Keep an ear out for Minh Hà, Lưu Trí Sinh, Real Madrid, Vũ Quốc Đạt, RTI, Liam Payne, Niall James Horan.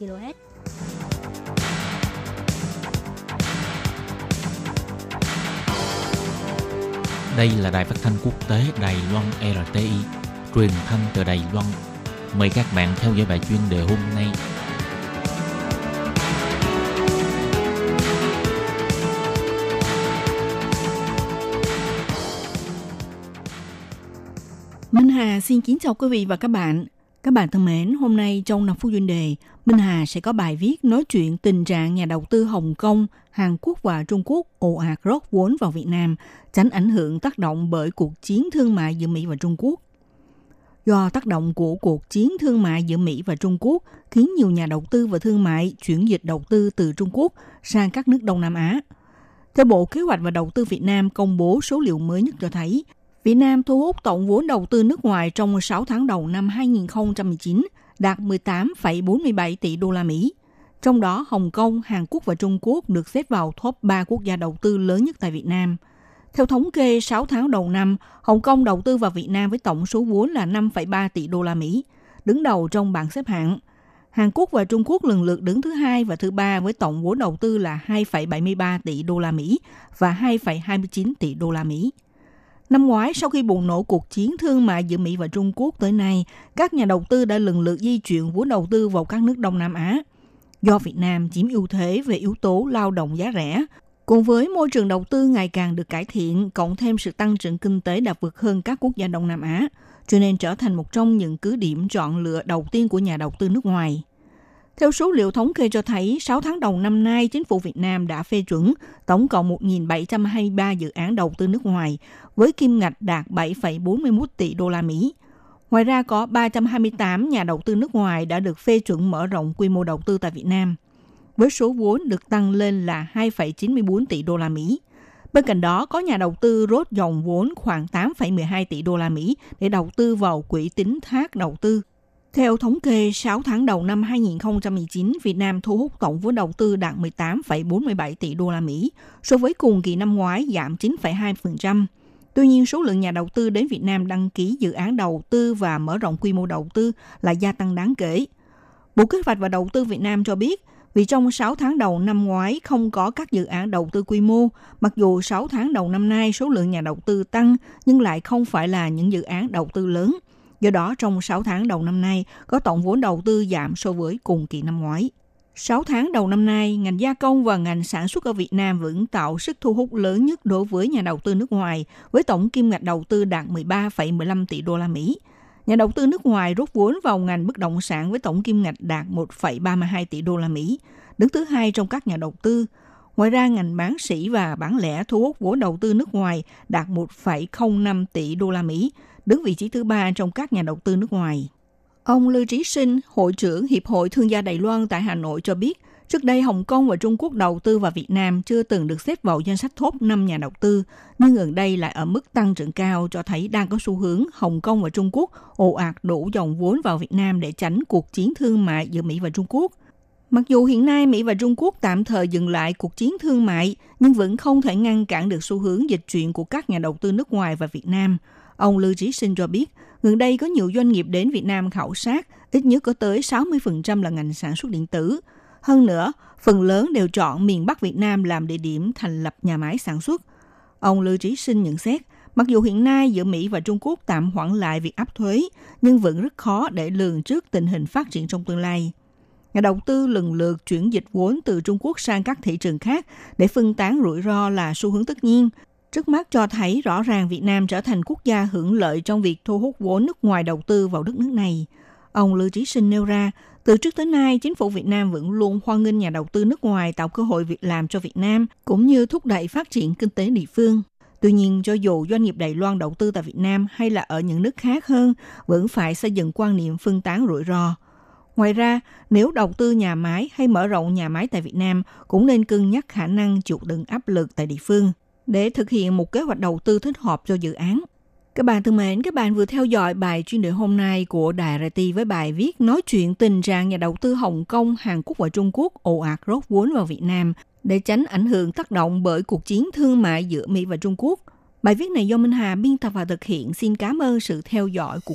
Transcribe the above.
kHz. Đây là Đài Phát thanh Quốc tế Đài Loan RTI, truyền thanh từ Đài Loan. Mời các bạn theo dõi bài chuyên đề hôm nay. Minh Hà xin kính chào quý vị và các bạn. Các bạn thân mến, hôm nay trong 5 phút chuyên đề, Minh Hà sẽ có bài viết nói chuyện tình trạng nhà đầu tư Hồng Kông, Hàn Quốc và Trung Quốc ồ ạt rót vốn vào Việt Nam, tránh ảnh hưởng tác động bởi cuộc chiến thương mại giữa Mỹ và Trung Quốc. Do tác động của cuộc chiến thương mại giữa Mỹ và Trung Quốc khiến nhiều nhà đầu tư và thương mại chuyển dịch đầu tư từ Trung Quốc sang các nước Đông Nam Á. Theo Bộ Kế hoạch và Đầu tư Việt Nam công bố số liệu mới nhất cho thấy, Việt Nam thu hút tổng vốn đầu tư nước ngoài trong 6 tháng đầu năm 2019 đạt 18,47 tỷ đô la Mỹ. Trong đó, Hồng Kông, Hàn Quốc và Trung Quốc được xếp vào top 3 quốc gia đầu tư lớn nhất tại Việt Nam. Theo thống kê 6 tháng đầu năm, Hồng Kông đầu tư vào Việt Nam với tổng số vốn là 5,3 tỷ đô la Mỹ, đứng đầu trong bảng xếp hạng. Hàn Quốc và Trung Quốc lần lượt đứng thứ 2 và thứ 3 với tổng vốn đầu tư là 2,73 tỷ đô la Mỹ và 2,29 tỷ đô la Mỹ. Năm ngoái, sau khi bùng nổ cuộc chiến thương mại giữa Mỹ và Trung Quốc tới nay, các nhà đầu tư đã lần lượt di chuyển vốn đầu tư vào các nước Đông Nam Á. Do Việt Nam chiếm ưu thế về yếu tố lao động giá rẻ, cùng với môi trường đầu tư ngày càng được cải thiện, cộng thêm sự tăng trưởng kinh tế đã vượt hơn các quốc gia Đông Nam Á, cho nên trở thành một trong những cứ điểm chọn lựa đầu tiên của nhà đầu tư nước ngoài. Theo số liệu thống kê cho thấy, 6 tháng đầu năm nay, chính phủ Việt Nam đã phê chuẩn tổng cộng 1.723 dự án đầu tư nước ngoài, với kim ngạch đạt 7,41 tỷ đô la Mỹ. Ngoài ra, có 328 nhà đầu tư nước ngoài đã được phê chuẩn mở rộng quy mô đầu tư tại Việt Nam, với số vốn được tăng lên là 2,94 tỷ đô la Mỹ. Bên cạnh đó, có nhà đầu tư rót dòng vốn khoảng 8,12 tỷ đô la Mỹ để đầu tư vào quỹ tín thác đầu tư. Theo thống kê, 6 tháng đầu năm 2019, Việt Nam thu hút tổng vốn đầu tư đạt 18,47 tỷ đô la Mỹ, so với cùng kỳ năm ngoái giảm 9,2%. Tuy nhiên, số lượng nhà đầu tư đến Việt Nam đăng ký dự án đầu tư và mở rộng quy mô đầu tư lại gia tăng đáng kể. Bộ Kế hoạch và Đầu tư Việt Nam cho biết, vì trong 6 tháng đầu năm ngoái không có các dự án đầu tư quy mô, mặc dù 6 tháng đầu năm nay số lượng nhà đầu tư tăng nhưng lại không phải là những dự án đầu tư lớn. Do đó, trong 6 tháng đầu năm nay, có tổng vốn đầu tư giảm so với cùng kỳ năm ngoái. 6 tháng đầu năm nay, ngành gia công và ngành sản xuất ở Việt Nam vẫn tạo sức thu hút lớn nhất đối với nhà đầu tư nước ngoài, với tổng kim ngạch đầu tư đạt 13,15 tỷ đô la Mỹ. Nhà đầu tư nước ngoài rút vốn vào ngành bất động sản với tổng kim ngạch đạt 1,32 tỷ đô la Mỹ, đứng thứ hai trong các nhà đầu tư. Ngoài ra, ngành bán sỉ và bán lẻ thu hút vốn đầu tư nước ngoài đạt 1,05 tỷ đô la Mỹ, đứng vị trí thứ ba trong các nhà đầu tư nước ngoài. Ông Lưu Trí Sinh, Hội trưởng Hiệp hội Thương gia Đài Loan tại Hà Nội cho biết, trước đây Hồng Kông và Trung Quốc đầu tư vào Việt Nam chưa từng được xếp vào danh sách top 5 nhà đầu tư, nhưng gần đây lại ở mức tăng trưởng cao cho thấy đang có xu hướng Hồng Kông và Trung Quốc ồ ạt đổ dòng vốn vào Việt Nam để tránh cuộc chiến thương mại giữa Mỹ và Trung Quốc. Mặc dù hiện nay Mỹ và Trung Quốc tạm thời dừng lại cuộc chiến thương mại, nhưng vẫn không thể ngăn cản được xu hướng dịch chuyển của các nhà đầu tư nước ngoài và Việt Nam. Ông Lưu Trí Sinh cho biết, gần đây có nhiều doanh nghiệp đến Việt Nam khảo sát, ít nhất có tới 60% là ngành sản xuất điện tử. Hơn nữa, phần lớn đều chọn miền Bắc Việt Nam làm địa điểm thành lập nhà máy sản xuất. Ông Lưu Trí Sinh nhận xét, mặc dù hiện nay giữa Mỹ và Trung Quốc tạm hoãn lại việc áp thuế, nhưng vẫn rất khó để lường trước tình hình phát triển trong tương lai. Nhà đầu tư lần lượt chuyển dịch vốn từ Trung Quốc sang các thị trường khác để phân tán rủi ro là xu hướng tất nhiên. Trước mắt cho thấy rõ ràng Việt Nam trở thành quốc gia hưởng lợi trong việc thu hút vốn nước ngoài đầu tư vào đất nước này. Ông Lưu Trí Sinh nêu ra, từ trước tới nay, chính phủ Việt Nam vẫn luôn hoan nghênh nhà đầu tư nước ngoài tạo cơ hội việc làm cho Việt Nam, cũng như thúc đẩy phát triển kinh tế địa phương. Tuy nhiên, cho dù doanh nghiệp Đài Loan đầu tư tại Việt Nam hay là ở những nước khác hơn, vẫn phải xây dựng quan niệm phân tán rủi ro. Ngoài ra, nếu đầu tư nhà máy hay mở rộng nhà máy tại Việt Nam, cũng nên cân nhắc khả năng chịu đựng áp lực tại địa phương để thực hiện một kế hoạch đầu tư thích hợp cho dự án. Các bạn thân mến, các bạn vừa theo dõi bài chuyên đề hôm nay của Đài RTI với bài viết nói chuyện tình trạng nhà đầu tư Hồng Kông, Hàn Quốc và Trung Quốc ồ ạt rót vốn vào Việt Nam để tránh ảnh hưởng tác động bởi cuộc chiến thương mại giữa Mỹ và Trung Quốc. Bài viết này do Minh Hà biên tập và thực hiện. Xin cảm ơn sự theo dõi của